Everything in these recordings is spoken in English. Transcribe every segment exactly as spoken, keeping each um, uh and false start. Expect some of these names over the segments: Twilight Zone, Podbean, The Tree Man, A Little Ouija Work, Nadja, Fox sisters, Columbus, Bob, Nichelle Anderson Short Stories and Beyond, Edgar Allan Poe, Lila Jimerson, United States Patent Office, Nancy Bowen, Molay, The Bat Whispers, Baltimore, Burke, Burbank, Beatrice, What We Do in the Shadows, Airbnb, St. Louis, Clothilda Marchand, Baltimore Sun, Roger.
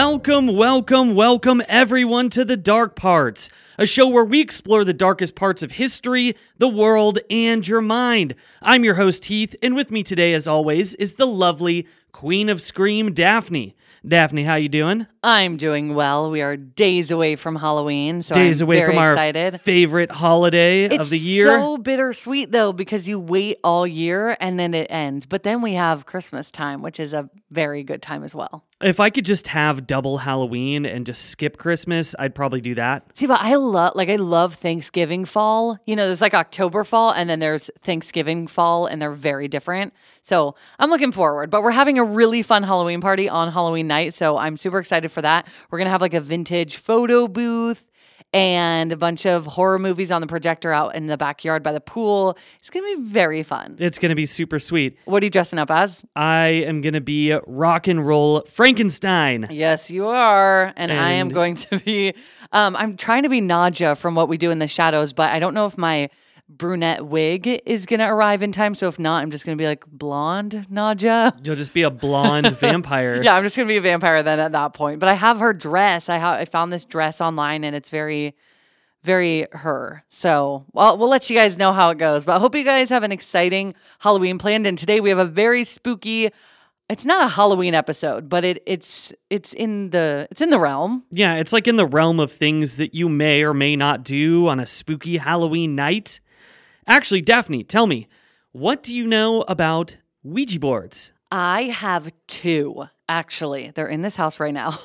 Welcome, welcome, welcome everyone to The Dark Parts, a show where we explore the darkest parts of history, the world, and your mind. I'm your host, Heath, and with me today, as always, is the lovely Queen of Scream, Daphne. Daphne, how you doing? I'm doing well. We are days away from Halloween, so days I'm away very from our excited. Favorite holiday it's of the year. It's so bittersweet, though, because you wait all year, and then it ends. But then we have Christmas time, which is a very good time as well. If I could just have double Halloween and just skip Christmas, I'd probably do that. See, but I love, like, I love Thanksgiving fall. You know, there's like October fall, and then there's Thanksgiving fall, and they're very different. So I'm looking forward. But we're having a really fun Halloween party on Halloween night, so I'm super excited for that. We're gonna have like a vintage photo booth and a bunch of horror movies on the projector out in the backyard by the pool. It's going to be very fun. It's going to be super sweet. What are you dressing up as? I am going to be rock and roll Frankenstein. Yes, you are. And, and I am going to be, um, I'm trying to be Nadja from What We Do in the Shadows, but I don't know if my brunette wig is going to arrive in time. So if not, I'm just going to be like blonde Nadja. You'll just be a blonde vampire. Yeah, I'm just going to be a vampire then at that point. But I have her dress. I, ha- I found this dress online and it's very, very her. So well, we'll let you guys know how it goes. But I hope you guys have an exciting Halloween planned. And today we have a very spooky, it's not a Halloween episode, but it it's it's in the it's in the realm. Yeah, it's like in the realm of things that you may or may not do on a spooky Halloween night. Actually, Daphne, tell me, what do you know about Ouija boards? I have two, actually. They're in this house right now.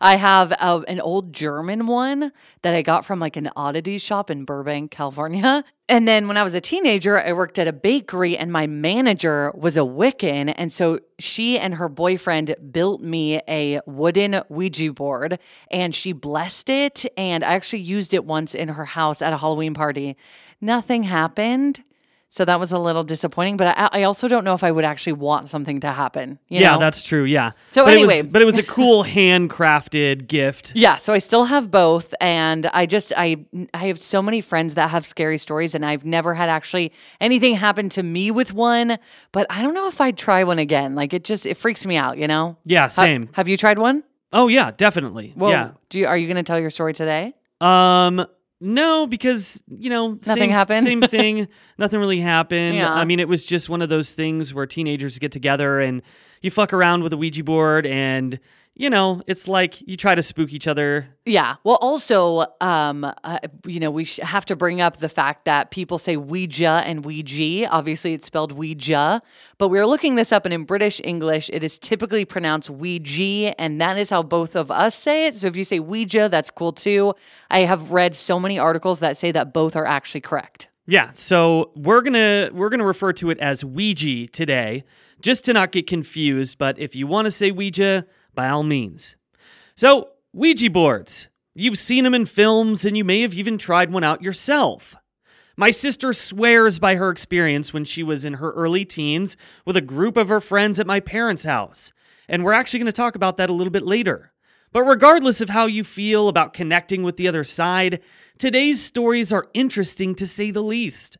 I have uh, an old German one that I got from like an oddity shop in Burbank, California. And then when I was a teenager, I worked at a bakery and my manager was a Wiccan. And so she and her boyfriend built me a wooden Ouija board and she blessed it. And I actually used it once in her house at a Halloween party. Nothing happened, so that was a little disappointing. But I, I also don't know if I would actually want something to happen. You yeah, know? That's true. Yeah. So but anyway, it was, but it was a cool handcrafted gift. Yeah. So I still have both, and I just I I have so many friends that have scary stories, and I've never had actually anything happen to me with one. But I don't know if I'd try one again. Like it just it freaks me out. You know. Yeah. Same. Ha- have you tried one? Oh yeah, definitely. Well, yeah. Do you, are you going to tell your story today? Um. No, because, you know, nothing same, happened. Same thing. Nothing really happened. Yeah. I mean, it was just one of those things where teenagers get together and you fuck around with a Ouija board and, you know, it's like you try to spook each other. Yeah. Well, also, um, uh, you know, we sh- have to bring up the fact that people say Ouija and Ouija. Obviously, it's spelled Ouija, but we were looking this up, and in British English, it is typically pronounced Ouija, and that is how both of us say it. So if you say Ouija, that's cool too. I have read so many articles that say that both are actually correct. Yeah, so we're gonna we're gonna refer to it as Ouija today, just to not get confused. But if you want to say Ouija, by all means. So, Ouija boards. You've seen them in films, and you may have even tried one out yourself. My sister swears by her experience when she was in her early teens with a group of her friends at my parents' house. And we're actually going to talk about that a little bit later. But regardless of how you feel about connecting with the other side, today's stories are interesting to say the least.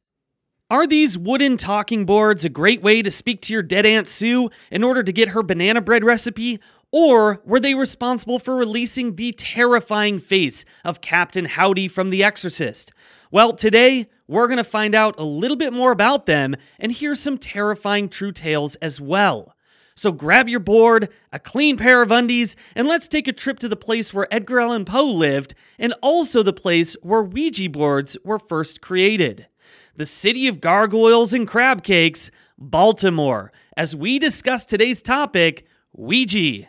Are these wooden talking boards a great way to speak to your dead Aunt Sue in order to get her banana bread recipe? Or were they responsible for releasing the terrifying face of Captain Howdy from The Exorcist? Well, today, we're going to find out a little bit more about them and hear some terrifying true tales as well. So grab your board, a clean pair of undies, and let's take a trip to the place where Edgar Allan Poe lived and also the place where Ouija boards were first created. The city of gargoyles and crab cakes, Baltimore, as we discuss today's topic, Ouija.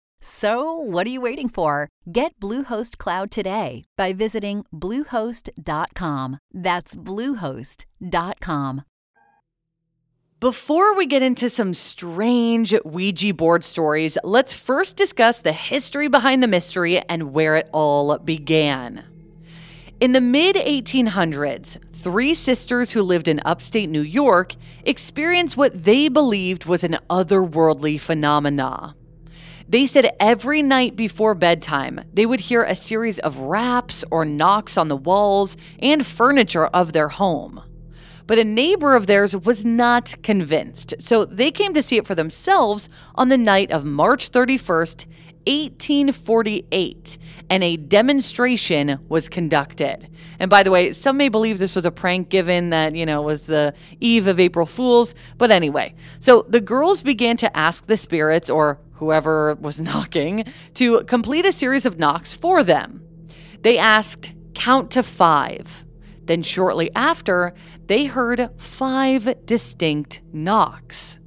So, what are you waiting for? Get Bluehost Cloud today by visiting Bluehost dot com. That's Bluehost dot com. Before we get into some strange Ouija board stories, let's first discuss the history behind the mystery and where it all began. In the mid eighteen hundreds, three sisters who lived in upstate New York experienced what they believed was an otherworldly phenomena. They said every night before bedtime, they would hear a series of raps or knocks on the walls and furniture of their home. But a neighbor of theirs was not convinced, so they came to see it for themselves on the night of March thirty-first, eighteen forty-eight, and a demonstration was conducted. And by the way, some may believe this was a prank given that, you know, was the eve of April Fools, but anyway. So the girls began to ask the spirits, or whoever was knocking, to complete a series of knocks for them. They asked, "Count to five." Then shortly after, they heard five distinct knocks.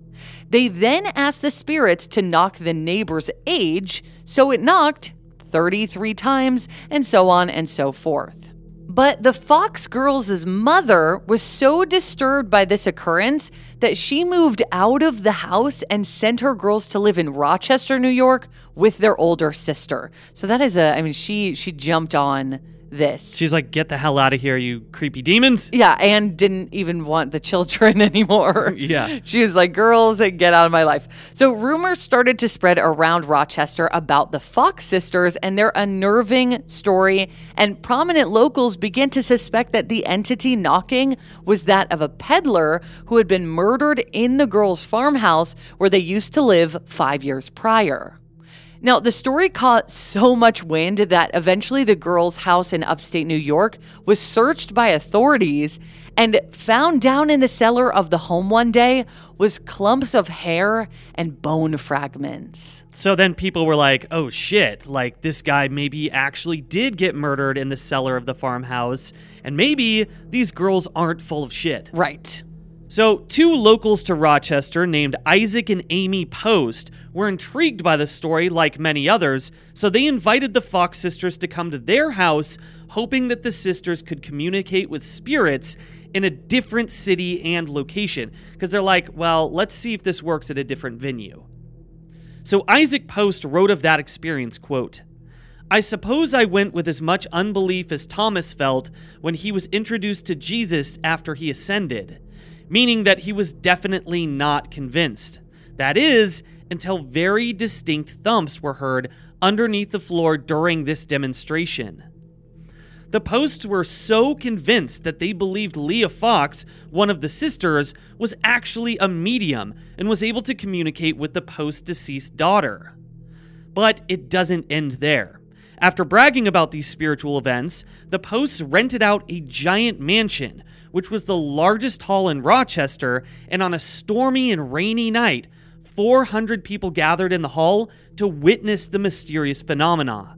They then asked the spirits to knock the neighbor's age, so it knocked thirty-three times, and so on and so forth. But the Fox girls' mother was so disturbed by this occurrence that she moved out of the house and sent her girls to live in Rochester, New York, with their older sister. So that is a, I mean, she she jumped on this. She's like, "Get the hell out of here, you creepy demons." Yeah, and didn't even want the children anymore. Yeah. She was like, "Girls, get out of my life." So rumors started to spread around Rochester about the Fox sisters and their unnerving story, and prominent locals began to suspect that the entity knocking was that of a peddler who had been murdered in the girls' farmhouse where they used to live five years prior. Now, the story caught so much wind that eventually the girls' house in upstate New York was searched by authorities, and found down in the cellar of the home one day was clumps of hair and bone fragments. So then people were like, "Oh shit, like this guy maybe actually did get murdered in the cellar of the farmhouse, and maybe these girls aren't full of shit." Right. So, two locals to Rochester named Isaac and Amy Post were intrigued by the story like many others, so they invited the Fox sisters to come to their house, hoping that the sisters could communicate with spirits in a different city and location, because they're like, well, let's see if this works at a different venue. So, Isaac Post wrote of that experience, quote, "I suppose I went with as much unbelief as Thomas felt when he was introduced to Jesus after he ascended, meaning that he was definitely not convinced. That is, until very distinct thumps were heard underneath the floor during this demonstration. The Posts were so convinced that they believed Leah Fox, one of the sisters, was actually a medium and was able to communicate with the Post's deceased daughter. But it doesn't end there. After bragging about these spiritual events, the Posts rented out a giant mansion, which was the largest hall in Rochester, and on a stormy and rainy night, four hundred people gathered in the hall to witness the mysterious phenomena.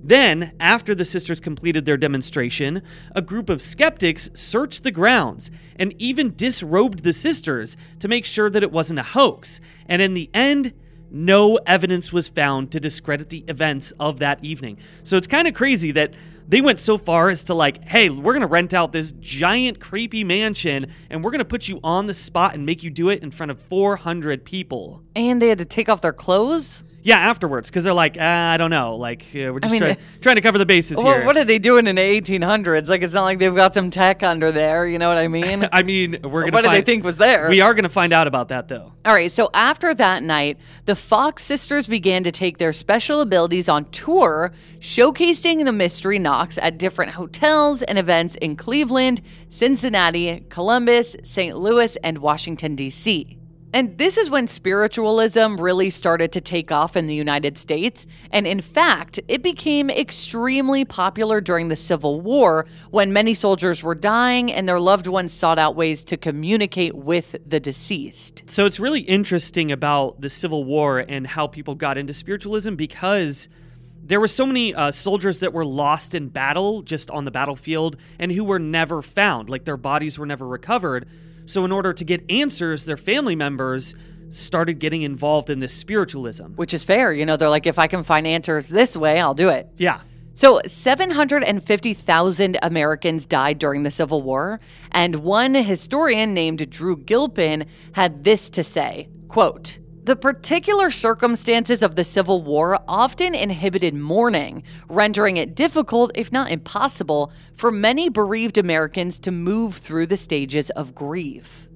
Then, after the sisters completed their demonstration, a group of skeptics searched the grounds and even disrobed the sisters to make sure that it wasn't a hoax, and in the end, no evidence was found to discredit the events of that evening." So it's kind of crazy that they went so far as to like, hey, we're going to rent out this giant creepy mansion and we're going to put you on the spot and make you do it in front of four hundred people. And they had to take off their clothes? Yeah, afterwards, because they're like, uh, I don't know. Like, uh, we're just I mean, try- trying to cover the bases well, here. What are they doing in the eighteen hundreds? Like, it's not like they've got some tech under there. You know what I mean? I mean, we're going to find... What did they think was there? We are going to find out about that, though. All right, so after that night, the Fox sisters began to take their special abilities on tour, showcasing the mystery knocks at different hotels and events in Cleveland, Cincinnati, Columbus, Saint Louis, and Washington, D C, and this is when spiritualism really started to take off in the United States, and in fact, it became extremely popular during the Civil War when many soldiers were dying and their loved ones sought out ways to communicate with the deceased. So it's really interesting about the Civil War and how people got into spiritualism because there were so many uh, soldiers that were lost in battle, just on the battlefield, and who were never found, like their bodies were never recovered. So in order to get answers, their family members started getting involved in this spiritualism. Which is fair. You know, they're like, if I can find answers this way, I'll do it. Yeah. So seven hundred fifty thousand Americans died during the Civil War, and one historian named Drew Gilpin had this to say, quote, "The particular circumstances of the Civil War often inhibited mourning, rendering it difficult, if not impossible, for many bereaved Americans to move through the stages of grief.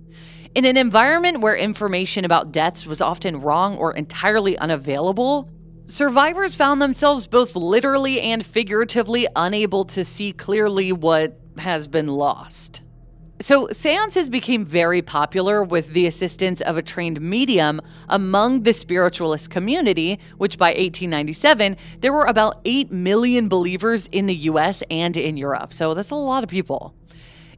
In an environment where information about deaths was often wrong or entirely unavailable, survivors found themselves both literally and figuratively unable to see clearly what has been lost." So seances became very popular with the assistance of a trained medium among the spiritualist community, which by eighteen ninety-seven, there were about eight million believers in the U S and in Europe. So that's a lot of people.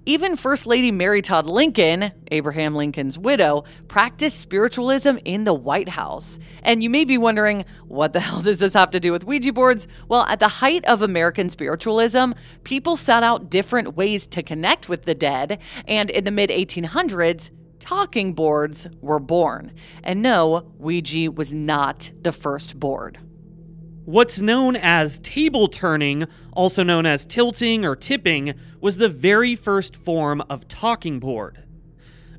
Even First Lady Mary Todd Lincoln, Abraham Lincoln's widow, practiced spiritualism in the White House. And you may be wondering, what the hell does this have to do with Ouija boards? Well, at the height of American spiritualism, people sought out different ways to connect with the dead. And in the mid eighteen hundreds, talking boards were born. And no, Ouija was not the first board. What's known as table turning, also known as tilting or tipping, was the very first form of talking board.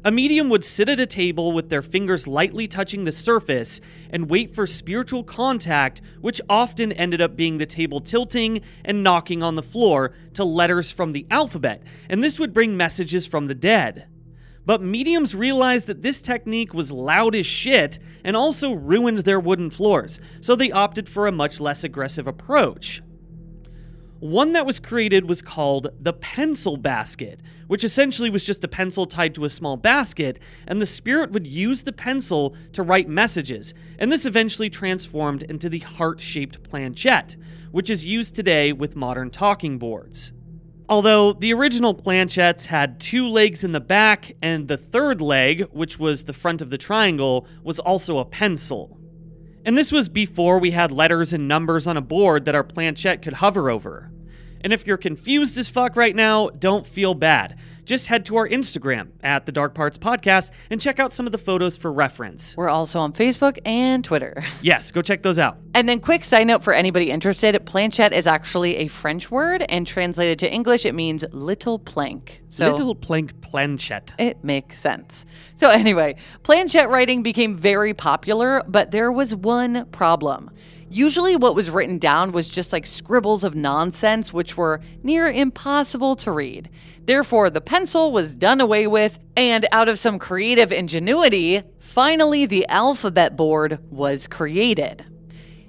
A medium would sit at a table with their fingers lightly touching the surface and wait for spiritual contact, which often ended up being the table tilting and knocking on the floor to letters from the alphabet, and this would bring messages from the dead. But mediums realized that this technique was loud as shit and also ruined their wooden floors, so they opted for a much less aggressive approach. One that was created was called the pencil basket, which essentially was just a pencil tied to a small basket, and the spirit would use the pencil to write messages, and this eventually transformed into the heart-shaped planchette, which is used today with modern talking boards. Although the original planchettes had two legs in the back, and the third leg, which was the front of the triangle, was also a pencil. And this was before we had letters and numbers on a board that our planchette could hover over. And if you're confused as fuck right now, don't feel bad. Just head to our Instagram, at The Dark Parts Podcast, and check out some of the photos for reference. We're also on Facebook and Twitter. Yes, go check those out. And then quick side note for anybody interested, planchette is actually a French word, and translated to English, it means little plank. So little plank planchette. It makes sense. So anyway, planchette writing became very popular, but there was one problem. Usually what was written down was just like scribbles of nonsense, which were near impossible to read. Therefore, the pencil was done away with, and out of some creative ingenuity, finally the alphabet board was created.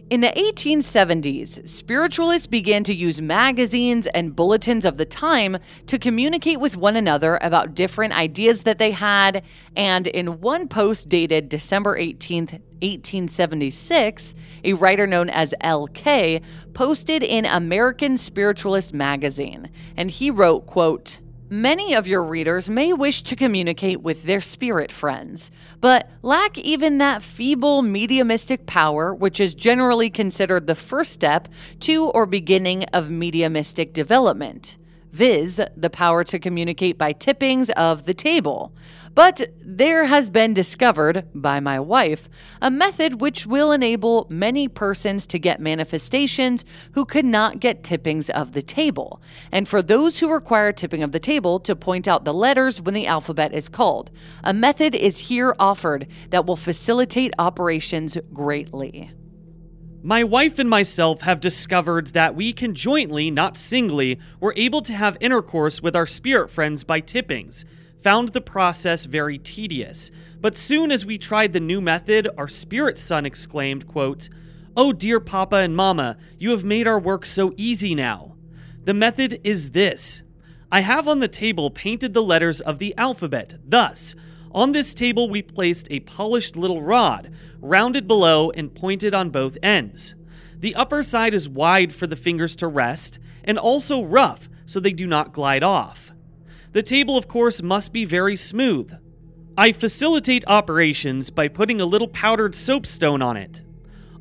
In the eighteen seventies, spiritualists began to use magazines and bulletins of the time to communicate with one another about different ideas that they had, and in one post dated December eighteenth, eighteen seventy-six, a writer known as L K posted in American Spiritualist magazine, and he wrote, quote, "Many of your readers may wish to communicate with their spirit friends, but lack even that feeble mediumistic power which is generally considered the first step to or beginning of mediumistic development, viz., the power to communicate by tippings of the table. But there has been discovered, by my wife, a method which will enable many persons to get manifestations who could not get tippings of the table, and for those who require tipping of the table to point out the letters when the alphabet is called. A method is here offered that will facilitate operations greatly. My wife and myself have discovered that we conjointly, not singly, were able to have intercourse with our spirit friends by tippings. Found the process very tedious. But soon as we tried the new method, our spirit son exclaimed, quote, 'Oh dear Papa and Mama, you have made our work so easy now.' The method is this. I have on the table painted the letters of the alphabet, thus, on this table we placed a polished little rod, rounded below and pointed on both ends. The upper side is wide for the fingers to rest, and also rough so they do not glide off. The table, of course, must be very smooth. I facilitate operations by putting a little powdered soapstone on it.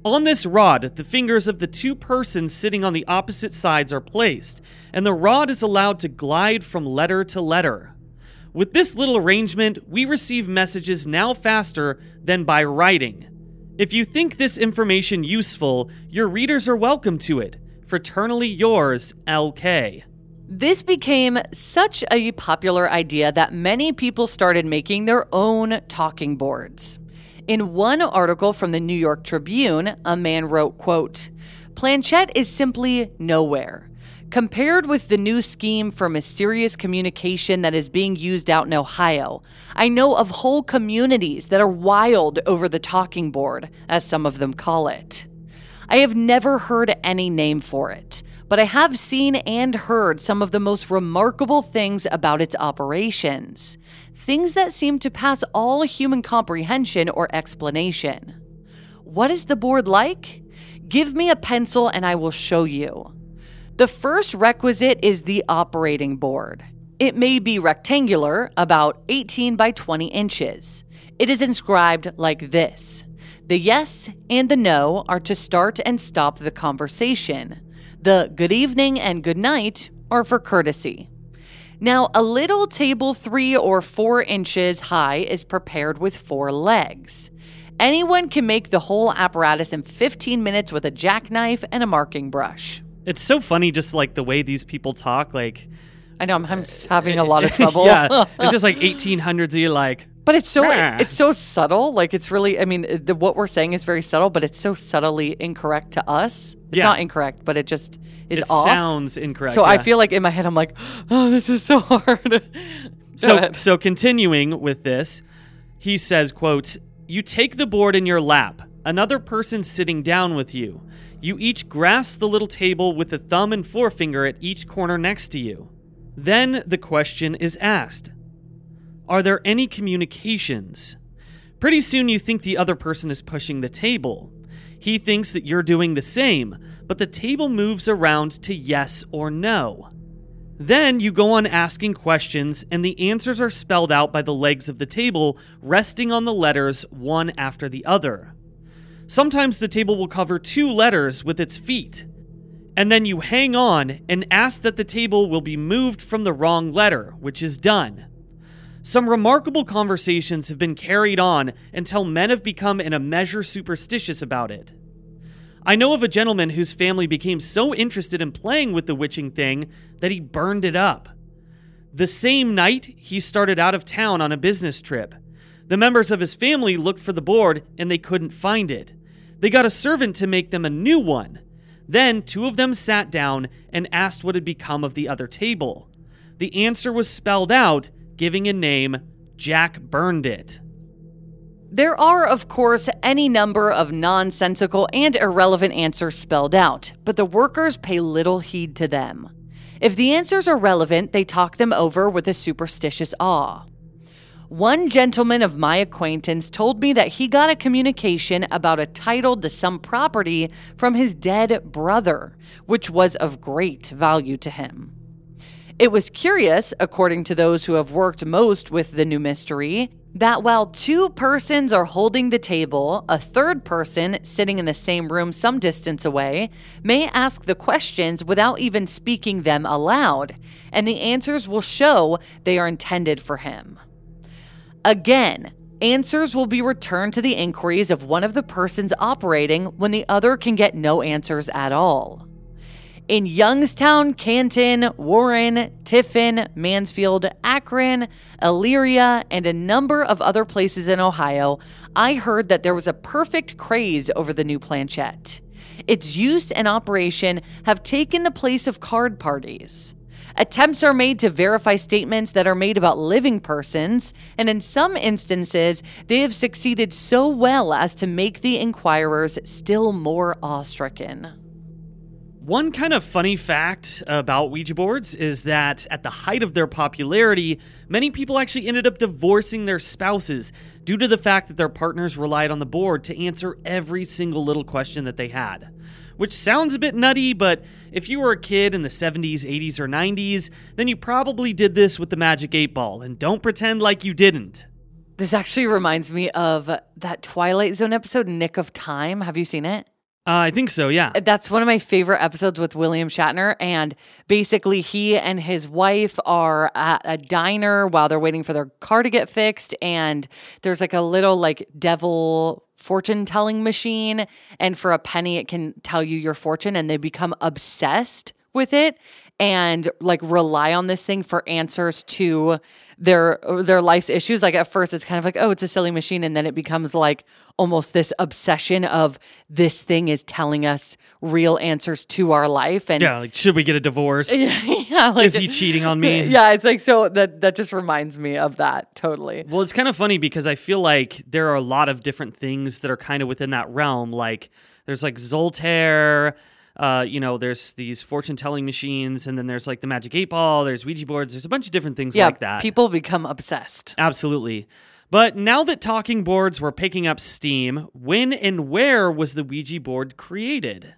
On this rod, the fingers of the two persons sitting on the opposite sides are placed, and the rod is allowed to glide from letter to letter. With this little arrangement, we receive messages now faster than by writing. If you think this information useful, your readers are welcome to it. Fraternally yours, L K. This became such a popular idea that many people started making their own talking boards. In one article from the New York Tribune, a man wrote, quote, "Planchette is simply nowhere. Compared with the new scheme for mysterious communication that is being used out in Ohio, I know of whole communities that are wild over the talking board, as some of them call it. I have never heard any name for it, but I have seen and heard some of the most remarkable things about its operations, things that seem to pass all human comprehension or explanation. What is the board like? Give me a pencil and I will show you. The first requisite is the operating board. It may be rectangular, about eighteen by twenty inches. It is inscribed like this. The yes and the no are to start and stop the conversation. The good evening and good night are for courtesy. Now, a little table three or four inches high is prepared with four legs. Anyone can make the whole apparatus in fifteen minutes with a jackknife and a marking brush." It's so funny, just like the way these people talk. Like, I know I'm, I'm having a lot of trouble. Yeah, it's just like eighteen hundreds. You're like, but it's so rah. It's so subtle. Like, it's really, I mean, the, what we're saying is very subtle, but it's so subtly incorrect to us. It's yeah. not incorrect, but it just is it off. It sounds incorrect. So yeah. I feel like in my head, I'm like, oh, this is so hard. so so continuing with this, he says, quote, "You take the board in your lap. Another person sitting down with you. You each grasp the little table with a thumb and forefinger at each corner next to you. Then the question is asked. Are there any communications? Pretty soon you think the other person is pushing the table. He thinks that you're doing the same, but the table moves around to yes or no. Then you go on asking questions, and the answers are spelled out by the legs of the table, resting on the letters one after the other. Sometimes the table will cover two letters with its feet, and then you hang on and ask that the table will be moved from the wrong letter, which is done. Some remarkable conversations have been carried on until men have become in a measure superstitious about it. I know of a gentleman whose family became so interested in playing with the witching thing that he burned it up. The same night, he started out of town on a business trip. The members of his family looked for the board and they couldn't find it. They got a servant to make them a new one. Then two of them sat down and asked what had become of the other table. The answer was spelled out, giving a name, Jack burned it." There are, of course, any number of nonsensical and irrelevant answers spelled out, but the workers pay little heed to them. If the answers are relevant, they talk them over with a superstitious awe. One gentleman of my acquaintance told me that he got a communication about a title to some property from his dead brother, which was of great value to him. It was curious, according to those who have worked most with the new mystery, that while two persons are holding the table, a third person, sitting in the same room some distance away, may ask the questions without even speaking them aloud, and the answers will show they are intended for him. Again, answers will be returned to the inquiries of one of the persons operating when the other can get no answers at all. In Youngstown, Canton, Warren, Tiffin, Mansfield, Akron, Elyria, and a number of other places in Ohio, I heard that there was a perfect craze over the new planchette. Its use and operation have taken the place of card parties. Attempts are made to verify statements that are made about living persons, and in some instances, they have succeeded so well as to make the inquirers still more awestricken. One kind of funny fact about Ouija boards is that at the height of their popularity, many people actually ended up divorcing their spouses due to the fact that their partners relied on the board to answer every single little question that they had. Which sounds a bit nutty, but if you were a kid in the seventies, eighties, or nineties, then you probably did this with the Magic eight ball, and don't pretend like you didn't. This actually reminds me of that Twilight Zone episode, Nick of Time. Have you seen it? Uh, I think so, yeah. That's one of my favorite episodes with William Shatner. And basically, he and his wife are at a diner while they're waiting for their car to get fixed. And there's like a little like devil fortune-telling machine. And for a penny, it can tell you your fortune. And they become obsessed with it and like rely on this thing for answers to their their life's issues. Like at first it's kind of like, oh, it's a silly machine. And then it becomes like almost this obsession of this thing is telling us real answers to our life. And yeah, like, should we get a divorce? Yeah, like, is he cheating on me? Yeah, it's like, so that that just reminds me of that totally. Well, it's kind of funny because I feel like there are a lot of different things that are kind of within that realm. Like there's like Zoltaire, Uh, you know, there's these fortune-telling machines, and then there's, like, the Magic eight Ball, there's Ouija boards, there's a bunch of different things yeah, like that. People become obsessed. Absolutely. But now that talking boards were picking up steam, when and where was the Ouija board created?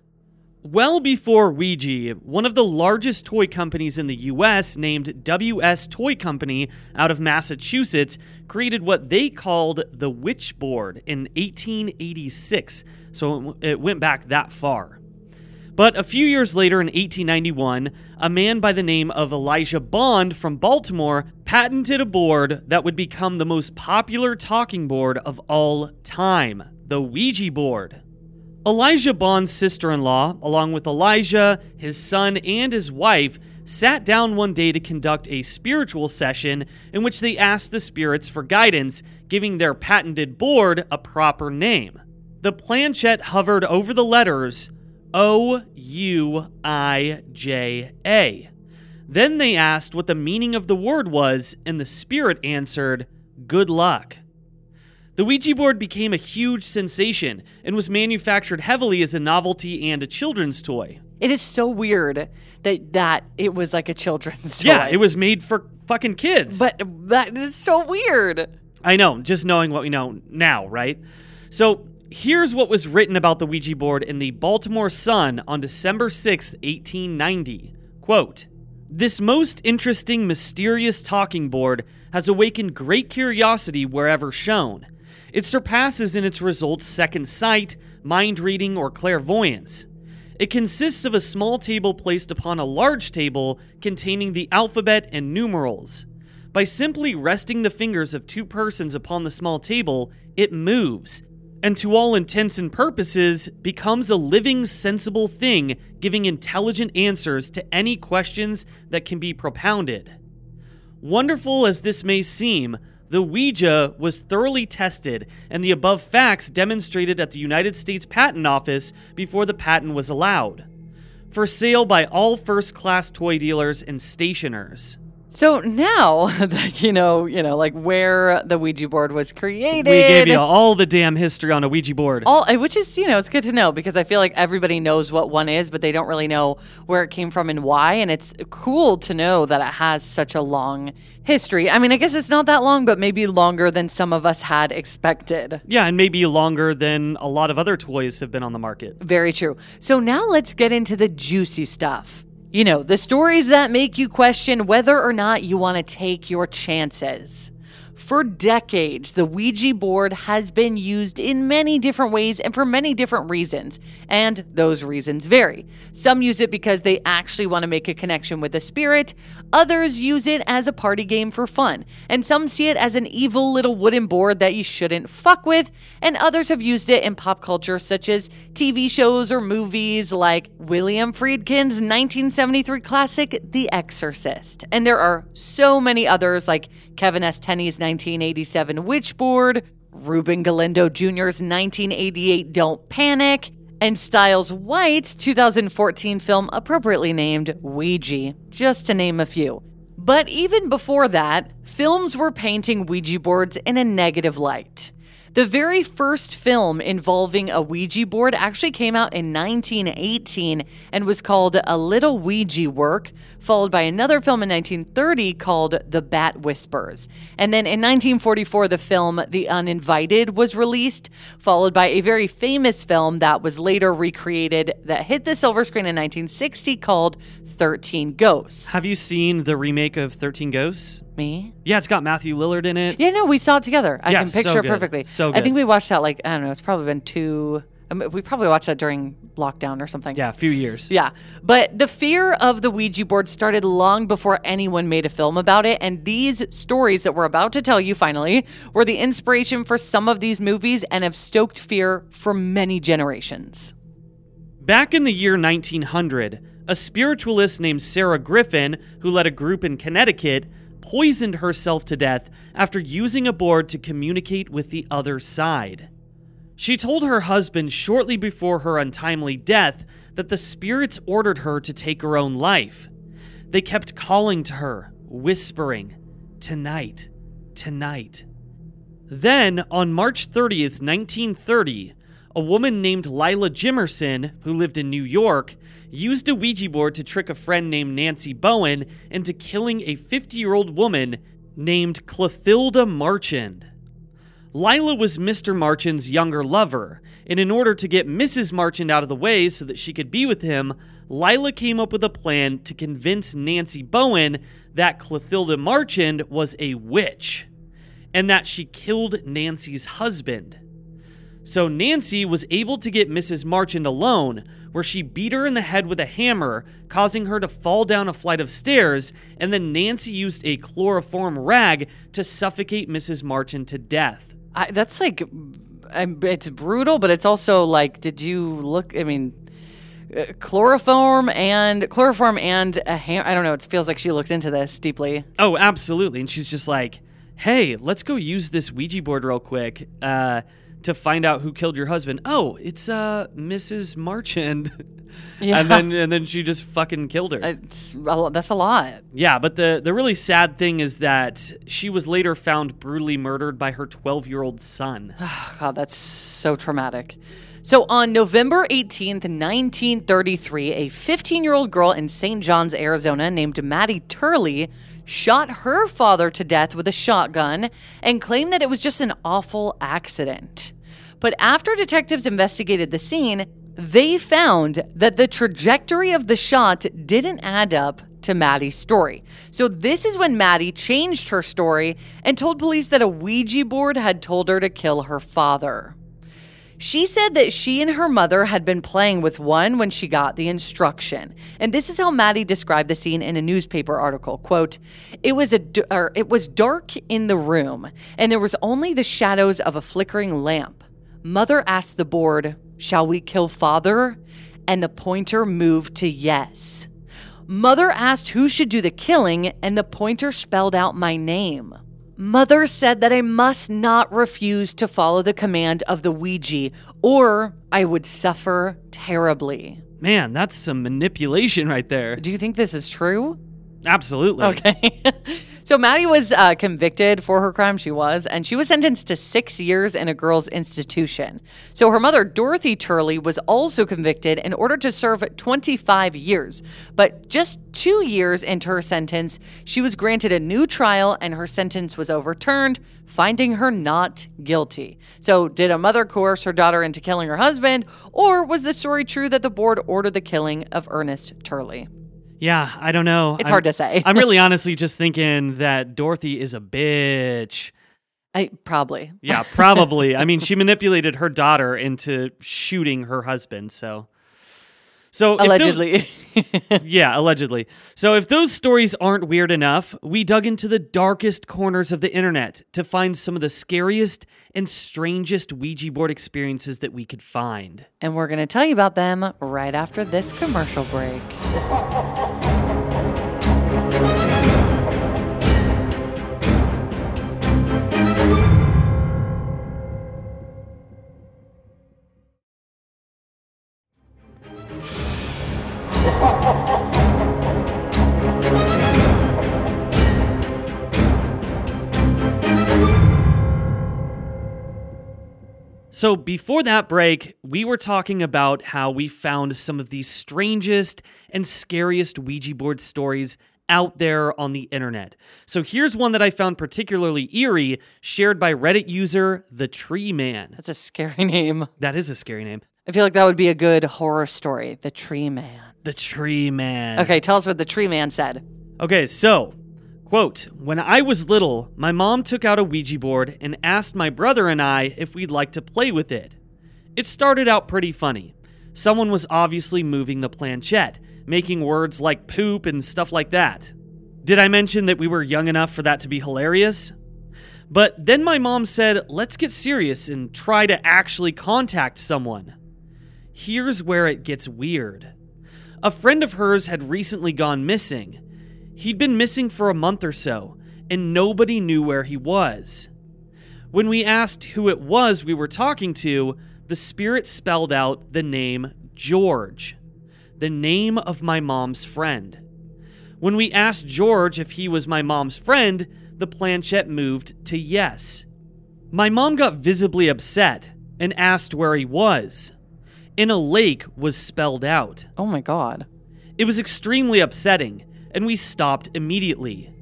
Well before Ouija, one of the largest toy companies in the U S, named W S Toy Company out of Massachusetts, created what they called the Witch Board in eighteen eighty-six, so it went back that far. But a few years later in eighteen ninety-one, a man by the name of Elijah Bond from Baltimore patented a board that would become the most popular talking board of all time, the Ouija board. Elijah Bond's sister-in-law, along with Elijah, his son, and his wife, sat down one day to conduct a spiritual session in which they asked the spirits for guidance, giving their patented board a proper name. The planchette hovered over the letters O U I J A. Then they asked what the meaning of the word was, and the spirit answered, "Good luck." The Ouija board became a huge sensation and was manufactured heavily as a novelty and a children's toy. It is so weird that, that it was like a children's toy. Yeah, it was made for fucking kids. But that is so weird. I know, just knowing what we know now, right? So here's what was written about the Ouija board in the Baltimore Sun on December sixth, eighteen ninety. Quote, "This most interesting, mysterious talking board has awakened great curiosity wherever shown. It surpasses in its results second sight, mind reading, or clairvoyance. It consists of a small table placed upon a large table containing the alphabet and numerals. By simply resting the fingers of two persons upon the small table, it moves, and to all intents and purposes, becomes a living, sensible thing, giving intelligent answers to any questions that can be propounded. Wonderful as this may seem, the Ouija was thoroughly tested, and the above facts demonstrated at the United States Patent Office before the patent was allowed. For sale by all first-class toy dealers and stationers." So now that you know, you know, like where the Ouija board was created. We gave you all the damn history on a Ouija board. All, which is, you know, it's good to know because I feel like everybody knows what one is, but they don't really know where it came from and why. And it's cool to know that it has such a long history. I mean, I guess it's not that long, but maybe longer than some of us had expected. Yeah, and maybe longer than a lot of other toys have been on the market. Very true. So now let's get into the juicy stuff. You know, the stories that make you question whether or not you want to take your chances. For decades, the Ouija board has been used in many different ways and for many different reasons, and those reasons vary. Some use it because they actually want to make a connection with a spirit, others use it as a party game for fun, and some see it as an evil little wooden board that you shouldn't fuck with, and others have used it in pop culture such as T V shows or movies like William Friedkin's nineteen seventy-three classic The Exorcist. And there are so many others like Kevin S. Tenney's nineteen eighty-seven Witch Board, Ruben Galindo Junior's nineteen eighty-eight Don't Panic, and Stiles White's two thousand fourteen film appropriately named Ouija, just to name a few. But even before that, films were painting Ouija boards in a negative light. The very first film involving a Ouija board actually came out in nineteen eighteen and was called A Little Ouija Work, followed by another film in nineteen thirty called The Bat Whispers. And then in nineteen forty-four, the film The Uninvited was released, followed by a very famous film that was later recreated that hit the silver screen in nineteen sixty called thirteen Ghosts. Have you seen the remake of thirteen Ghosts? Me? Yeah, it's got Matthew Lillard in it. Yeah, no, we saw it together. I yeah, can picture so it perfectly. So good. I think we watched that like, I don't know, it's probably been two, I mean, we probably watched that during lockdown or something. Yeah, a few years. Yeah. But the fear of the Ouija board started long before anyone made a film about it. And these stories that we're about to tell you finally were the inspiration for some of these movies and have stoked fear for many generations. Back in the year nineteen hundred, a spiritualist named Sarah Griffin, who led a group in Connecticut, poisoned herself to death after using a board to communicate with the other side. She told her husband shortly before her untimely death that the spirits ordered her to take her own life. They kept calling to her, whispering, "Tonight, tonight." Then, on March thirtieth, nineteen thirty, a woman named Lila Jimerson, who lived in New York, used a Ouija board to trick a friend named Nancy Bowen into killing a fifty-year-old woman named Clothilda Marchand. Lila was Mister Marchand's younger lover, and in order to get Missus Marchand out of the way so that she could be with him, Lila came up with a plan to convince Nancy Bowen that Clothilda Marchand was a witch, and that she killed Nancy's husband. So Nancy was able to get Missus Marchand alone, where she beat her in the head with a hammer, causing her to fall down a flight of stairs, and then Nancy used a chloroform rag to suffocate Missus Marchand to death. I, that's like, I'm, it's brutal, but it's also like, did you look, I mean, uh, chloroform and, chloroform and a hammer, I don't know, it feels like she looked into this deeply. Oh, absolutely, and she's just like, hey, let's go use this Ouija board real quick, uh... to find out who killed your husband. Oh, it's uh, Missus Marchand. Yeah. And then and then she just fucking killed her. It's, that's a lot. Yeah, but the, the really sad thing is that she was later found brutally murdered by her twelve-year-old son. Oh, God, that's so traumatic. So on November eighteenth, nineteen thirty-three, a fifteen-year-old girl in Saint John's, Arizona named Maddie Turley shot her father to death with a shotgun and claimed that it was just an awful accident. But after detectives investigated the scene, they found that the trajectory of the shot didn't add up to Maddie's story. So this is when Maddie changed her story and told police that a Ouija board had told her to kill her father. She said that she and her mother had been playing with one when she got the instruction. And this is how Maddie described the scene in a newspaper article. Quote, it was, a, or, it was dark in the room, and there was only the shadows of a flickering lamp. Mother asked the board, shall we kill father? And the pointer moved to yes. Mother asked who should do the killing, and the pointer spelled out my name. Mother said that I must not refuse to follow the command of the Ouija, or I would suffer terribly. Man, that's some manipulation right there. Do you think this is true? Absolutely. Okay. So Maddie was uh, convicted for her crime, she was, and she was sentenced to six years in a girls' institution. So her mother, Dorothy Turley, was also convicted and ordered to serve twenty-five years. But just two years into her sentence, she was granted a new trial and her sentence was overturned, finding her not guilty. So did a mother coerce her daughter into killing her husband, or was the story true that the board ordered the killing of Ernest Turley? Yeah, I don't know. It's I'm, hard to say. I'm really honestly just thinking that Dorothy is a bitch. I Probably. Yeah, probably. I mean, she manipulated her daughter into shooting her husband, so... so allegedly. Those, yeah, allegedly. So if those stories aren't weird enough, we dug into the darkest corners of the internet to find some of the scariest and strangest Ouija board experiences that we could find. And we're going to tell you about them right after this commercial break. So before that break, we were talking about how we found some of the strangest and scariest Ouija board stories out there on the internet. So here's one that I found particularly eerie, shared by Reddit user The Tree Man. That's a scary name. That is a scary name. I feel like that would be a good horror story, The Tree Man. The Tree Man. Okay, tell us what The Tree Man said. Okay, so... quote, when I was little, my mom took out a Ouija board and asked my brother and I if we'd like to play with it. It started out pretty funny. Someone was obviously moving the planchette, making words like poop and stuff like that. Did I mention that we were young enough for that to be hilarious? But then my mom said, let's get serious and try to actually contact someone. Here's where it gets weird. A friend of hers had recently gone missing. He'd been missing for a month or so, and nobody knew where he was. When we asked who it was we were talking to, the spirit spelled out the name George, the name of my mom's friend. When we asked George if he was my mom's friend, the planchette moved to yes. My mom got visibly upset and asked where he was. In a lake was spelled out. Oh my God. It was extremely upsetting, and we stopped immediately.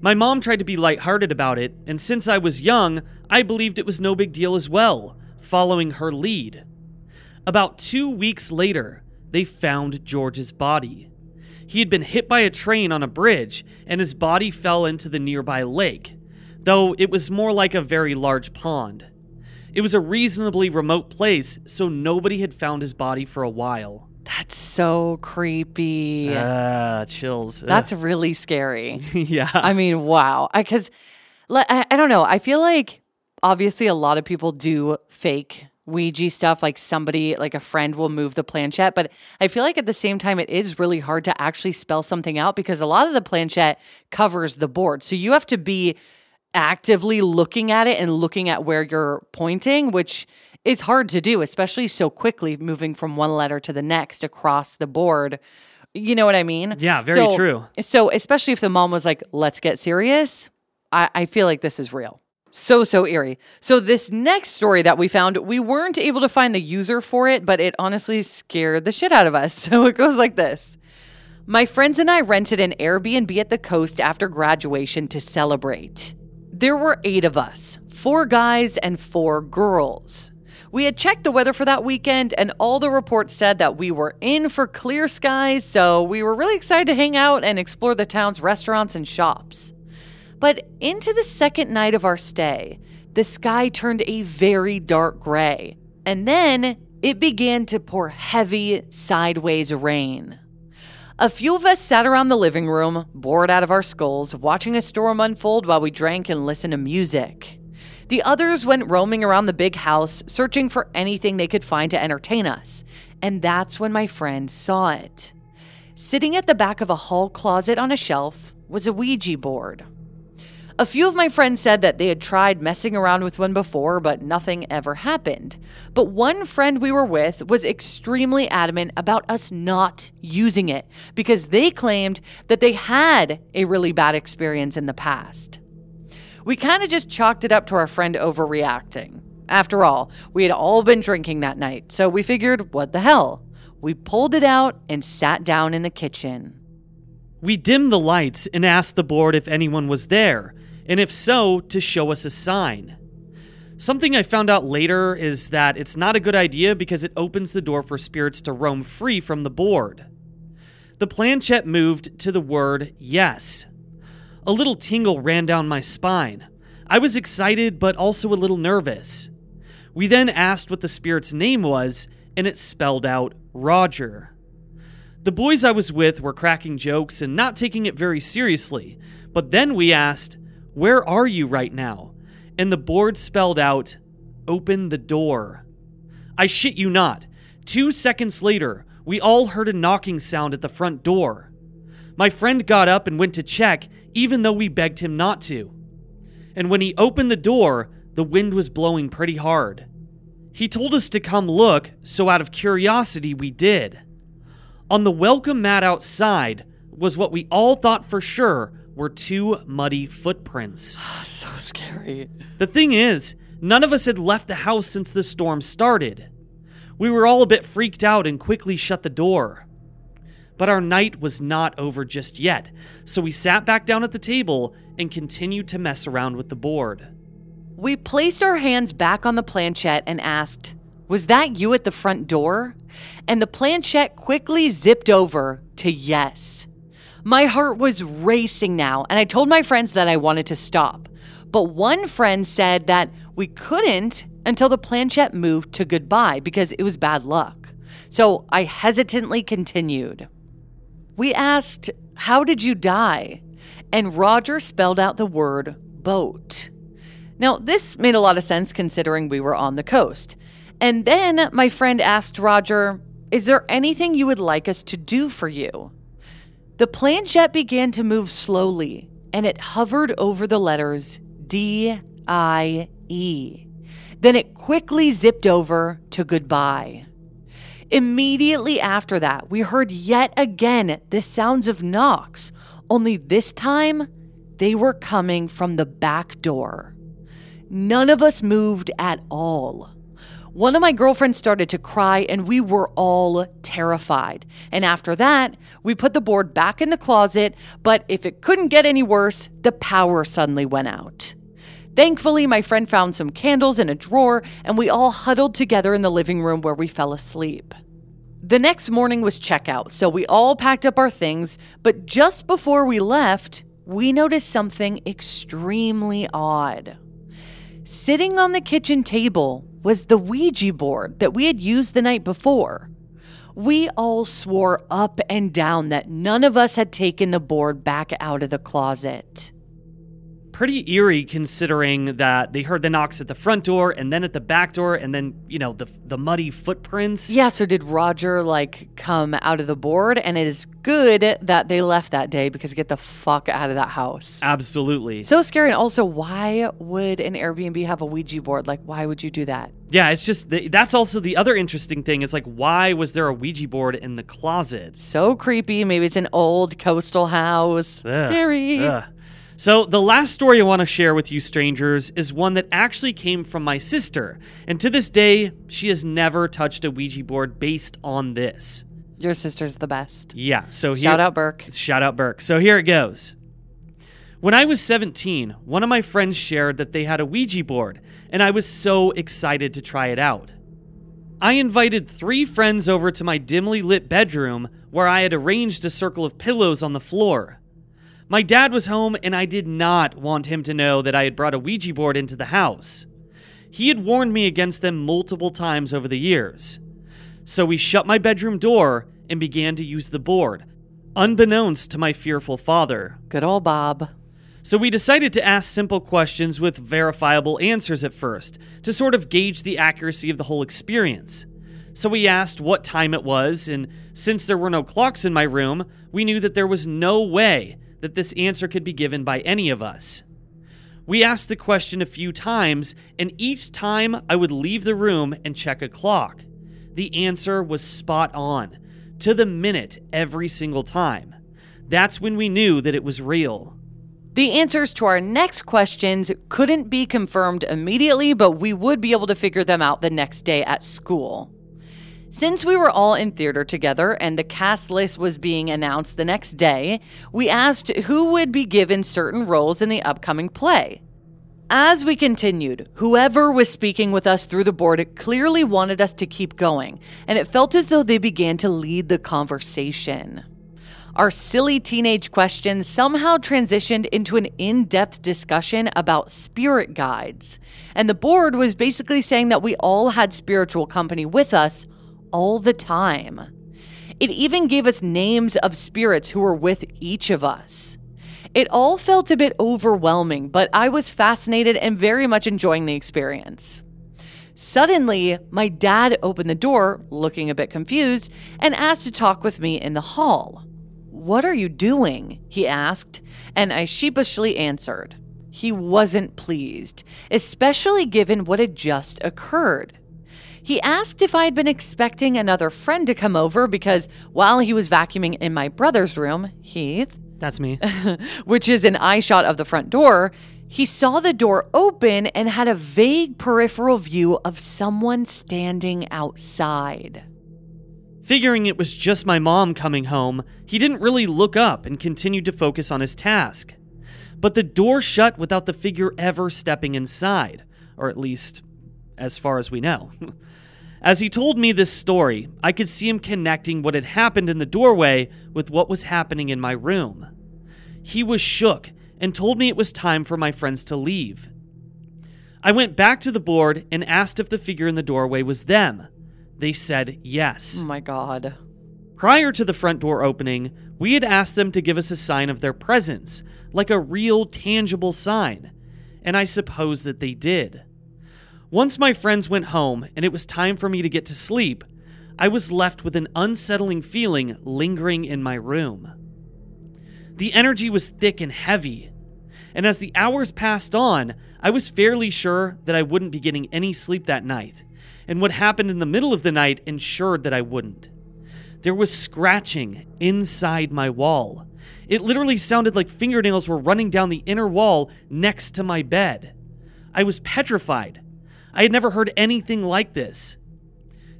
My mom tried to be lighthearted about it, and since I was young, I believed it was no big deal as well, following her lead. About two weeks later, they found George's body. He had been hit by a train on a bridge, and his body fell into the nearby lake, though it was more like a very large pond. It was a reasonably remote place, so nobody had found his body for a while. That's so creepy. Ah, uh, chills. That's Ugh. really scary. Yeah. I mean, wow. Because, I, I, I don't know, I feel like obviously a lot of people do fake Ouija stuff, like somebody, like a friend will move the planchette, but I feel like at the same time it is really hard to actually spell something out because a lot of the planchette covers the board. So you have to be actively looking at it and looking at where you're pointing, which is hard to do, especially so quickly moving from one letter to the next across the board. You know what I mean? Yeah, very so, true. So especially if the mom was like, let's get serious, I, I feel like this is real. So, so eerie. So this next story that we found, we weren't able to find the user for it, but it honestly scared the shit out of us. So it goes like this. My friends and I rented an Airbnb at the coast after graduation to celebrate. There were eight of us, four guys and four girls. We had checked the weather for that weekend, and all the reports said that we were in for clear skies, so we were really excited to hang out and explore the town's restaurants and shops. But into the second night of our stay, the sky turned a very dark gray, and then it began to pour heavy, sideways rain. A few of us sat around the living room, bored out of our skulls, watching a storm unfold while we drank and listened to music. The others went roaming around the big house, searching for anything they could find to entertain us, and that's when my friend saw it. Sitting at the back of a hall closet on a shelf was a Ouija board. A few of my friends said that they had tried messing around with one before, but nothing ever happened. But one friend we were with was extremely adamant about us not using it because they claimed that they had a really bad experience in the past. We kind of just chalked it up to our friend overreacting. After all, we had all been drinking that night, so we figured, what the hell? We pulled it out and sat down in the kitchen. We dimmed the lights and asked the board if anyone was there, and if so, to show us a sign. Something I found out later is that it's not a good idea because it opens the door for spirits to roam free from the board. The planchette moved to the word yes. A little tingle ran down my spine. I was excited but also a little nervous. We then asked what the spirit's name was, and it spelled out Roger. The boys I was with were cracking jokes and not taking it very seriously, but then we asked, "Where are you right now?" And the board spelled out, "Open the door." I shit you not, two seconds later, we all heard a knocking sound at the front door. My friend got up and went to check, even though we begged him not to. And when he opened the door, the wind was blowing pretty hard. He told us to come look, so out of curiosity, we did. On the welcome mat outside was what we all thought for sure were two muddy footprints. Oh, so scary. The thing is, none of us had left the house since the storm started. We were all a bit freaked out and quickly shut the door. But our night was not over just yet, so we sat back down at the table and continued to mess around with the board. We placed our hands back on the planchette and asked, "Was that you at the front door?" And the planchette quickly zipped over to yes. My heart was racing now, and I told my friends that I wanted to stop. But one friend said that we couldn't until the planchette moved to goodbye because it was bad luck. So I hesitantly continued. We asked, how did you die? And Roger spelled out the word boat. Now, this made a lot of sense considering we were on the coast. And then my friend asked Roger, is there anything you would like us to do for you? The planchette began to move slowly, and it hovered over the letters D I E. Then it quickly zipped over to goodbye. Immediately after that, we heard yet again the sounds of knocks, only this time they were coming from the back door. None of us moved at all. One of my girlfriends started to cry, and we were all terrified. And after that, we put the board back in the closet, but if it couldn't get any worse, the power suddenly went out. Thankfully, my friend found some candles in a drawer, and we all huddled together in the living room where we fell asleep. The next morning was checkout, so we all packed up our things, but just before we left, we noticed something extremely odd. Sitting on the kitchen table was the Ouija board that we had used the night before. We all swore up and down that none of us had taken the board back out of the closet. Pretty eerie considering that they heard the knocks at the front door and then at the back door and then, you know, the the muddy footprints. Yeah, so did Roger, like, come out of the board? And it is good that they left that day because get the fuck out of that house. Absolutely. So scary. And also, why would an Airbnb have a Ouija board? Like, why would you do that? Yeah, it's just the, that's also the other interesting thing is, like, why was there a Ouija board in the closet? So creepy. Maybe it's an old coastal house. Ugh. Scary. Ugh. So the last story I want to share with you, strangers, is one that actually came from my sister. And to this day, she has never touched a Ouija board based on this. Your sister's the best. Yeah. So here, shout out Burke. Shout out Burke. So here it goes. When I was seventeen, one of my friends shared that they had a Ouija board, and I was so excited to try it out. I invited three friends over to my dimly lit bedroom where I had arranged a circle of pillows on the floor. My dad was home, and I did not want him to know that I had brought a Ouija board into the house. He had warned me against them multiple times over the years. So we shut my bedroom door and began to use the board, unbeknownst to my fearful father. Good old Bob. So we decided to ask simple questions with verifiable answers at first, to sort of gauge the accuracy of the whole experience. So we asked what time it was, and since there were no clocks in my room, we knew that there was no way that this answer could be given by any of us. We asked the question a few times, and each time I would leave the room and check a clock. The answer was spot on, to the minute every single time. That's when we knew that it was real. The answers to our next questions couldn't be confirmed immediately, but we would be able to figure them out the next day at school. Since we were all in theater together and the cast list was being announced the next day, we asked who would be given certain roles in the upcoming play. As we continued, whoever was speaking with us through the board clearly wanted us to keep going, and it felt as though they began to lead the conversation. Our silly teenage questions somehow transitioned into an in-depth discussion about spirit guides, and the board was basically saying that we all had spiritual company with us all the time. It even gave us names of spirits who were with each of us. It all felt a bit overwhelming, but I was fascinated and very much enjoying the experience. Suddenly, my dad opened the door, looking a bit confused, and asked to talk with me in the hall. "What are you doing?" he asked, and I sheepishly answered. He wasn't pleased, especially given what had just occurred. He asked if I had been expecting another friend to come over because while he was vacuuming in my brother's room, Heath, that's me, which is an eye shot of the front door, he saw the door open and had a vague peripheral view of someone standing outside. Figuring it was just my mom coming home, he didn't really look up and continued to focus on his task. But the door shut without the figure ever stepping inside, or at least as far as we know. As he told me this story, I could see him connecting what had happened in the doorway with what was happening in my room. He was shook and told me it was time for my friends to leave. I went back to the board and asked if the figure in the doorway was them. They said yes. Oh my God. Prior to the front door opening, we had asked them to give us a sign of their presence, like a real, tangible sign, and I suppose that they did. Once my friends went home and it was time for me to get to sleep, I was left with an unsettling feeling lingering in my room. The energy was thick and heavy, and as the hours passed on, I was fairly sure that I wouldn't be getting any sleep that night, and what happened in the middle of the night ensured that I wouldn't. There was scratching inside my wall. It literally sounded like fingernails were running down the inner wall next to my bed. I was petrified. I had never heard anything like this.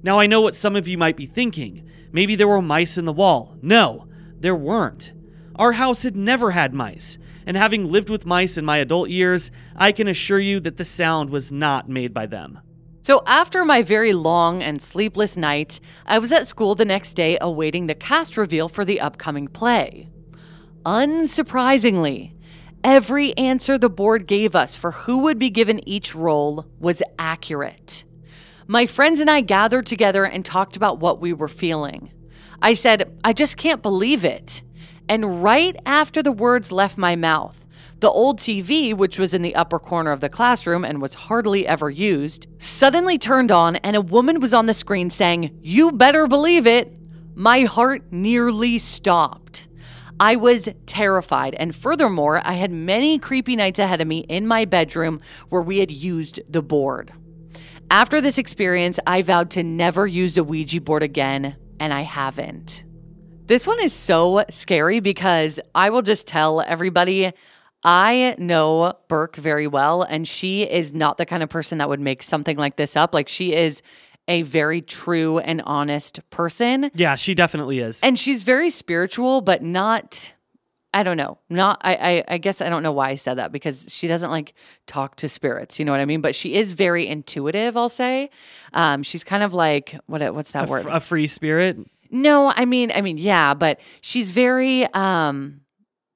Now I know what some of you might be thinking. Maybe there were mice in the wall. No, there weren't. Our house had never had mice, and having lived with mice in my adult years, I can assure you that the sound was not made by them. So after my very long and sleepless night, I was at school the next day awaiting the cast reveal for the upcoming play. Unsurprisingly, every answer the board gave us for who would be given each role was accurate. My friends and I gathered together and talked about what we were feeling. I said, "I just can't believe it." And right after the words left my mouth, the old T V, which was in the upper corner of the classroom and was hardly ever used, suddenly turned on and a woman was on the screen saying, "You better believe it." My heart nearly stopped. I was terrified, and furthermore, I had many creepy nights ahead of me in my bedroom where we had used the board. After this experience, I vowed to never use a Ouija board again, and I haven't. This one is so scary because I will just tell everybody, I know Burke very well, and she is not the kind of person that would make something like this up. Like, she is a very true and honest person. Yeah, she definitely is. And she's very spiritual, but not, I don't know, not, I, I, I guess I don't know why I said that, because she doesn't like talk to spirits, you know what I mean? But she is very intuitive, I'll say. Um, she's kind of like, what? what's that a word? F- a free spirit? No, I mean, I mean, yeah, but she's very... Um,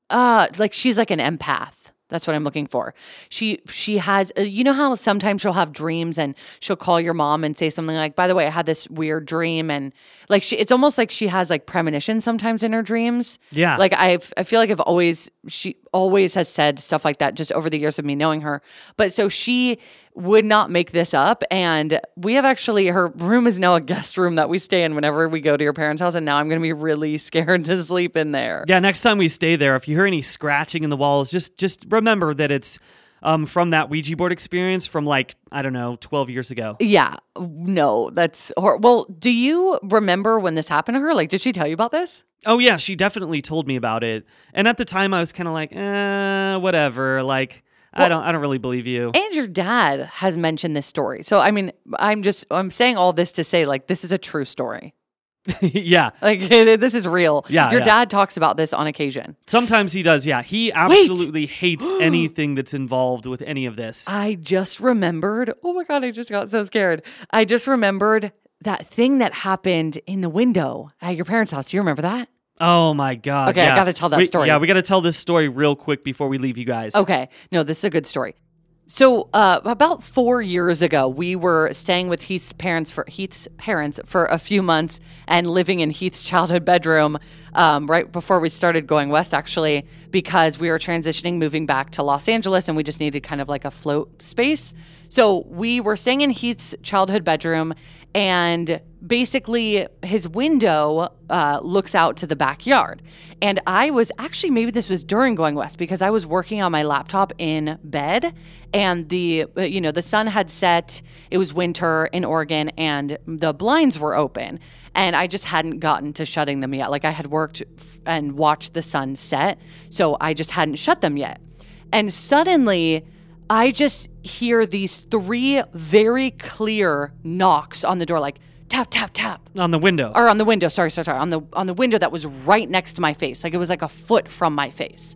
Uh, like she's like an empath. That's what I'm looking for. She she has, you know how sometimes she'll have dreams and she'll call your mom and say something like, by the way, I had this weird dream. And like, she, it's almost like she has like premonitions sometimes in her dreams. Yeah. Like I've, I feel like I've always, she always has said stuff like that just over the years of me knowing her. But so she would not make this up. And we have actually, her room is now a guest room that we stay in whenever we go to your parents' house. And now I'm going to be really scared to sleep in there. Yeah. Next time we stay there, if you hear any scratching in the walls, just, just remember that it's um, from that Ouija board experience from like, I don't know, twelve years ago. Yeah. No, that's horrible. Well, do you remember when this happened to her? Like, did she tell you about this? Oh, yeah. She definitely told me about it. And at the time, I was kind of like, eh, whatever. Like, well, I don't I don't really believe you. And your dad has mentioned this story. So, I mean, I'm just, I'm saying all this to say, like, this is a true story. Yeah. Like, this is real. Yeah. Your yeah. dad talks about this on occasion. Sometimes he does, yeah. He absolutely Wait. hates anything that's involved with any of this. I just remembered. Oh, my God. I just got so scared. I just remembered that thing that happened in the window at your parents' house. Do you remember that? Oh, my God. Okay, yeah. I got to tell that we, story. Yeah, we got to tell this story real quick before we leave you guys. Okay. No, this is a good story. So uh, about four years ago, we were staying with Heath's parents for Heath's parents for a few months and living in Heath's childhood bedroom um, right before we started Going West, actually, because we were transitioning, moving back to Los Angeles, and we just needed kind of like a float space. So we were staying in Heath's childhood bedroom, and basically his window uh, looks out to the backyard. And I was actually, maybe this was during Going West, because I was working on my laptop in bed, and the, you know, the sun had set, it was winter in Oregon, and the blinds were open. And I just hadn't gotten to shutting them yet. Like, I had worked and watched the sun set, so I just hadn't shut them yet. And suddenly I just hear these three very clear knocks on the door, like tap, tap, tap. On the window. Or on the window, sorry, sorry, sorry. On the on the window that was right next to my face. Like, it was like a foot from my face.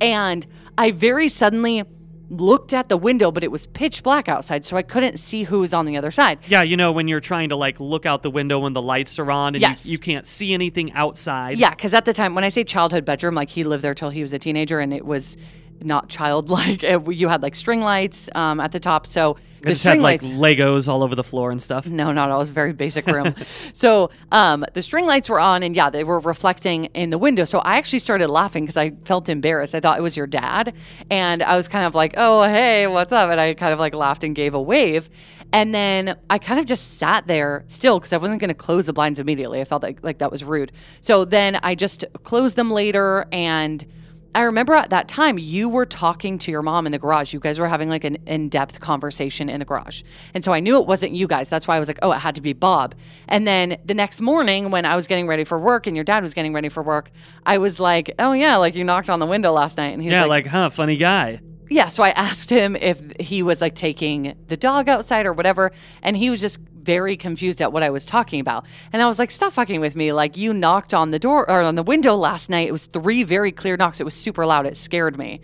And I very suddenly looked at the window, but it was pitch black outside, so I couldn't see who was on the other side. Yeah, you know, when you're trying to, like, look out the window when the lights are on and yes. you, you can't see anything outside. Yeah, because at the time, when I say childhood bedroom, like, he lived there till he was a teenager, and it was... not childlike. You had like string lights um, at the top. So the it just string had like lights, Legos all over the floor and stuff. No, not all. It was a very basic room. So um, the string lights were on, and yeah, they were reflecting in the window. So I actually started laughing because I felt embarrassed. I thought it was your dad. And I was kind of like, oh, hey, what's up? And I kind of like laughed and gave a wave. And then I kind of just sat there still because I wasn't going to close the blinds immediately. I felt like, like that was rude. So then I just closed them later. And I remember at that time you were talking to your mom in the garage. You guys were having like an in-depth conversation in the garage. And so I knew it wasn't you guys. That's why I was like, oh, it had to be Bob. And then the next morning when I was getting ready for work and your dad was getting ready for work, I was like, oh yeah, like you knocked on the window last night. And he's yeah, like, like, huh, funny guy. Yeah, so I asked him if he was like taking the dog outside or whatever, and he was just very confused at what I was talking about. And I was like, stop fucking with me. Like, you knocked on the door or on the window last night. It was three very clear knocks. It was super loud. It scared me.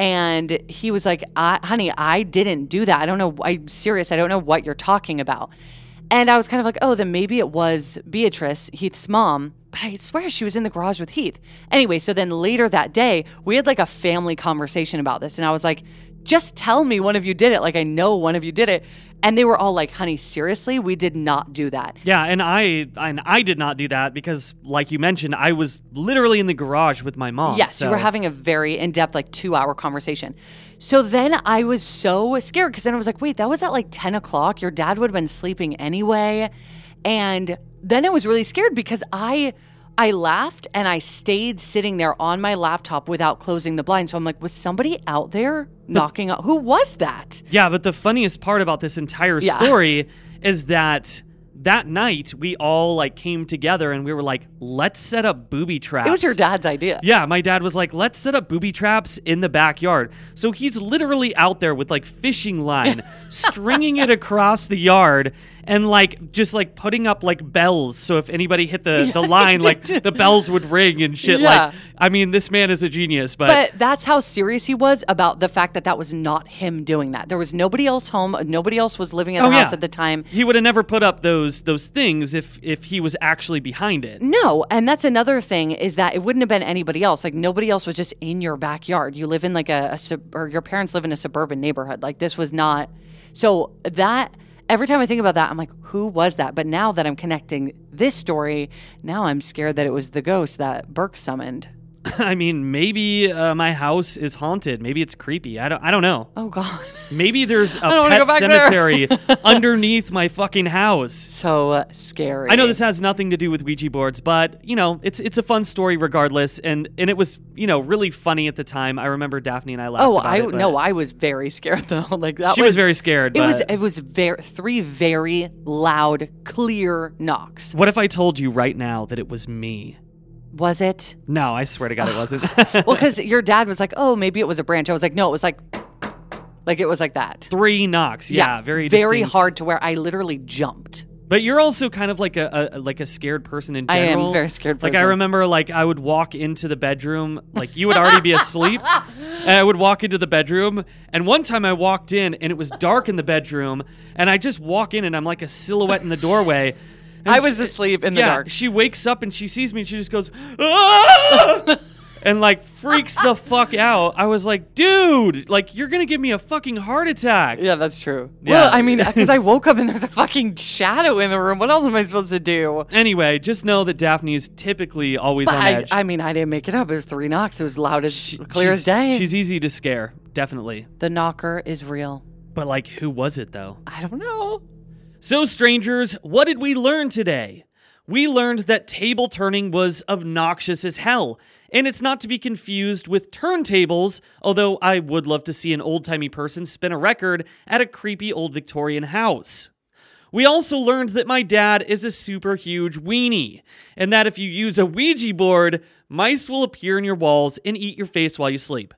And he was like, I, honey, I didn't do that. I don't know. I'm serious. I don't know what you're talking about. And I was kind of like, oh, then maybe it was Beatrice, Heath's mom. But I swear she was in the garage with Heath. Anyway, so then later that day, we had like a family conversation about this. And I was like, just tell me one of you did it. Like, I know one of you did it. And they were all like, honey, seriously, we did not do that. Yeah, and I and I did not do that because, like you mentioned, I was literally in the garage with my mom. Yes, so. You were having a very in-depth, like, two-hour conversation. So then I was so scared because then I was like, wait, that was at like ten o'clock. Your dad would have been sleeping anyway. And then I was really scared because I I laughed and I stayed sitting there on my laptop without closing the blind. So I'm like, was somebody out there knocking on? Who was that? Yeah, but the funniest part about this entire yeah. story is that that night we all like came together and we were like, let's set up booby traps. It was your dad's idea. Yeah, my dad was like, let's set up booby traps in the backyard. So he's literally out there with like fishing line, stringing it across the yard and like just like putting up like bells. So if anybody hit the, yeah, the line, like the bells would ring and shit. Yeah. Like, I mean, this man is a genius. But. but that's how serious he was about the fact that that was not him doing that. There was nobody else home. Nobody else was living in the oh, house yeah. at the time. He would have never put up those those things if if he was actually behind it. No, and that's another thing is that it wouldn't have been anybody else. Like, nobody else was just in your backyard. You live in like a, a sub, or your parents live in a suburban neighborhood. Like, this was not. So that, every time I think about that, I'm like, who was that? But now that I'm connecting this story, now I'm scared that it was the ghost that Burke summoned. I mean, maybe uh, my house is haunted. Maybe it's creepy. I don't I don't know. Oh, God. Maybe there's a pet cemetery underneath my fucking house. So uh, scary. I know this has nothing to do with Ouija boards, but, you know, it's it's a fun story regardless. And, and it was, you know, really funny at the time. I remember Daphne and I laughed oh, about I, it. Oh, no, I was very scared, though. Like that. She was, was very scared. It but was, it was very, three very loud, clear knocks. What if I told you right now that it was me? Was it? No, I swear to God it wasn't. Well, because your dad was like, oh, maybe it was a branch. I was like, no, it was like, like it was like that. Three knocks. Yeah, yeah very distinct. Very hard to where I literally jumped. But you're also kind of like a, a like a scared person in general. I am a very scared person. Like, I remember, like, I would walk into the bedroom. Like, you would already be asleep. And I would walk into the bedroom. And one time I walked in, and it was dark in the bedroom. And I just walk in, and I'm like a silhouette in the doorway. And I was she, asleep in the yeah, dark. She wakes up and she sees me and she just goes, ah! And like freaks the fuck out. I was like, dude, like you're going to give me a fucking heart attack. Yeah, that's true. Yeah. Well, I mean, because I woke up and there's a fucking shadow in the room. What else am I supposed to do? Anyway, just know that Daphne is typically always but on I, edge. I mean, I didn't make it up. It was three knocks. It was loud as she, clear as day. She's easy to scare. Definitely. The knocker is real. But like, who was it though? I don't know. So, strangers, what did we learn today? We learned that table turning was obnoxious as hell, and it's not to be confused with turntables, although I would love to see an old-timey person spin a record at a creepy old Victorian house. We also learned that my dad is a super huge weenie, and that if you use a Ouija board, mice will appear in your walls and eat your face while you sleep.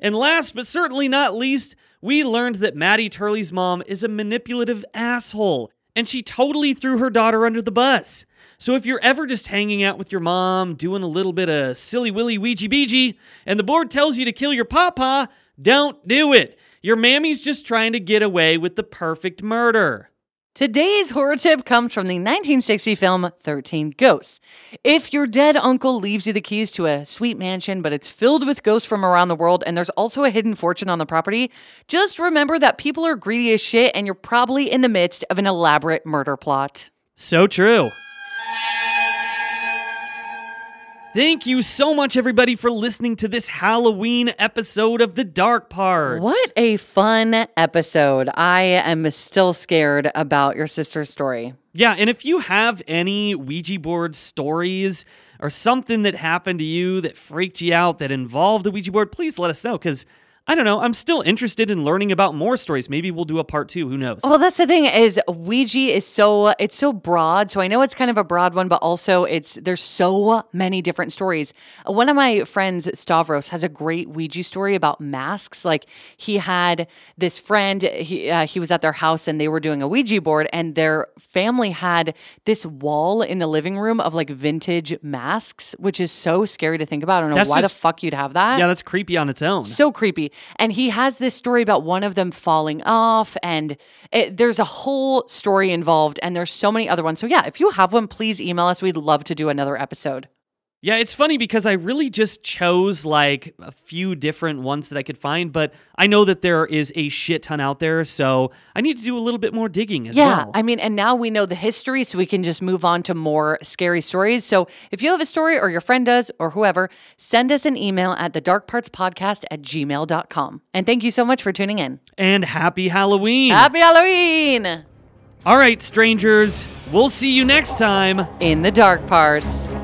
And last but certainly not least, we learned that Maddie Turley's mom is a manipulative asshole, and she totally threw her daughter under the bus. So if you're ever just hanging out with your mom, doing a little bit of silly willy ouija-beejee, and the board tells you to kill your papa, don't do it. Your mammy's just trying to get away with the perfect murder. Today's horror tip comes from the nineteen sixty film thirteen ghosts. If your dead uncle leaves you the keys to a sweet mansion, but it's filled with ghosts from around the world and there's also a hidden fortune on the property, just remember that people are greedy as shit and you're probably in the midst of an elaborate murder plot. So true. Thank you so much, everybody, for listening to this Halloween episode of The Dark Parts. What a fun episode. I am still scared about your sister's story. Yeah, and if you have any Ouija board stories or something that happened to you that freaked you out that involved the Ouija board, please let us know, because I don't know. I'm still interested in learning about more stories. Maybe we'll do a part two. Who knows? Well, that's the thing is Ouija is so, it's so broad. So I know it's kind of a broad one, but also it's, there's so many different stories. One of my friends, Stavros, has a great Ouija story about masks. Like he had this friend, he, uh, he was at their house and they were doing a Ouija board and their family had this wall in the living room of like vintage masks, which is so scary to think about. I don't know that's why just, the fuck you'd have that. Yeah, that's creepy on its own. So creepy. And he has this story about one of them falling off, and it, there's a whole story involved, and there's so many other ones. So yeah, if you have one, please email us. We'd love to do another episode. Yeah, it's funny because I really just chose like a few different ones that I could find, but I know that there is a shit ton out there, so I need to do a little bit more digging as yeah, well. Yeah, I mean, and now we know the history, so we can just move on to more scary stories. So if you have a story or your friend does or whoever, send us an email at the dark parts podcast at gmail dot com. And thank you so much for tuning in. And happy Halloween. Happy Halloween. All right, strangers, we'll see you next time in The Dark Parts.